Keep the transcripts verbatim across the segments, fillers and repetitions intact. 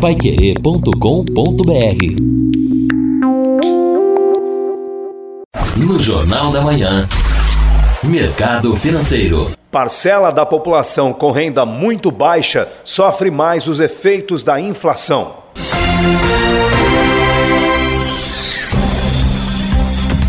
paiquerê ponto com ponto br. No Jornal da Manhã, Mercado Financeiro. Parcela da população com renda muito baixa sofre mais os efeitos da inflação.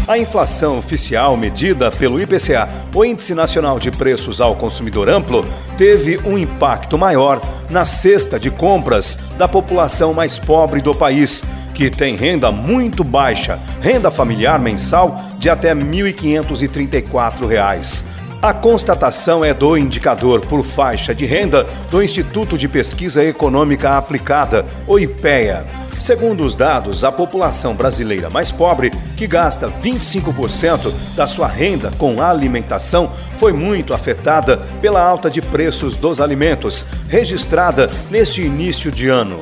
A inflação oficial medida pelo I P C A, o Índice Nacional de Preços ao Consumidor Amplo, teve um impacto maior na cesta de compras da população mais pobre do país, que tem renda muito baixa, renda familiar mensal de até mil quinhentos e trinta e quatro reais. A constatação é do indicador por faixa de renda do Instituto de Pesquisa Econômica Aplicada, o IPEA. Segundo os dados, a população brasileira mais pobre, que gasta vinte e cinco por cento da sua renda com alimentação, foi muito afetada pela alta de preços dos alimentos, registrada neste início de ano.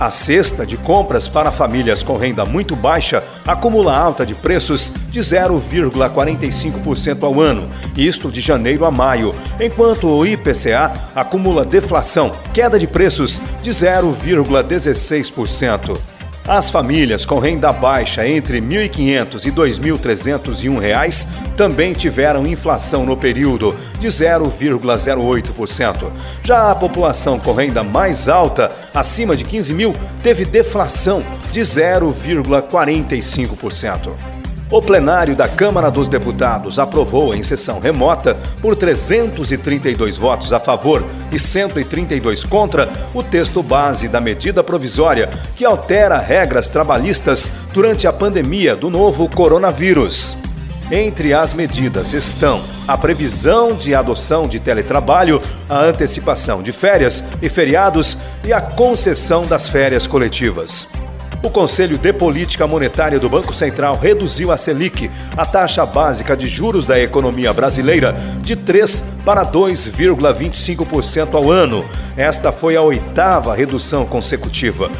A cesta de compras para famílias com renda muito baixa acumula alta de preços de zero vírgula quarenta e cinco por cento ao ano, isto de janeiro a maio, enquanto o I P C A acumula deflação, queda de preços de zero vírgula dezesseis por cento. As famílias com renda baixa entre mil e quinhentos reais e dois mil trezentos e um reais também tiveram inflação no período, de zero vírgula zero oito por cento. Já a população com renda mais alta, acima de quinze mil reais, teve deflação de zero vírgula quarenta e cinco por cento. O plenário da Câmara dos Deputados aprovou em sessão remota, por trezentos e trinta e dois votos a favor e cento e trinta e dois contra, o texto base da medida provisória que altera regras trabalhistas durante a pandemia do novo coronavírus. Entre as medidas estão a previsão de adoção de teletrabalho, a antecipação de férias e feriados e a concessão das férias coletivas. O Conselho de Política Monetária do Banco Central reduziu a Selic, a taxa básica de juros da economia brasileira, de três por cento para dois vírgula vinte e cinco por cento ao ano. Esta foi a oitava redução consecutiva.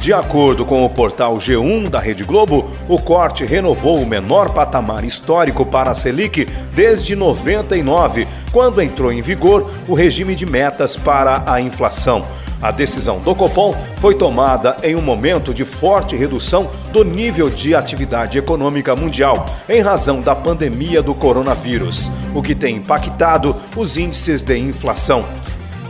De acordo com o portal G um da Rede Globo, o corte renovou o menor patamar histórico para a Selic desde noventa e nove, quando entrou em vigor o regime de metas para a inflação. A decisão do Copom foi tomada em um momento de forte redução do nível de atividade econômica mundial, em razão da pandemia do coronavírus, o que tem impactado os índices de inflação.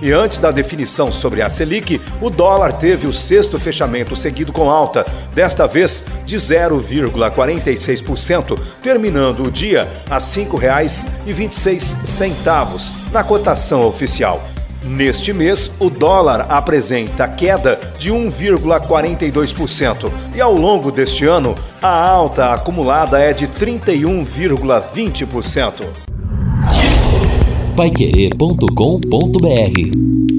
E antes da definição sobre a Selic, o dólar teve o sexto fechamento seguido com alta, desta vez de zero vírgula quarenta e seis por cento, terminando o dia a cinco reais e vinte e seis centavos na cotação oficial. Neste mês, o dólar apresenta queda de um vírgula quarenta e dois por cento e ao longo deste ano, a alta acumulada é de trinta e um vírgula vinte por cento. paiquerê ponto com ponto br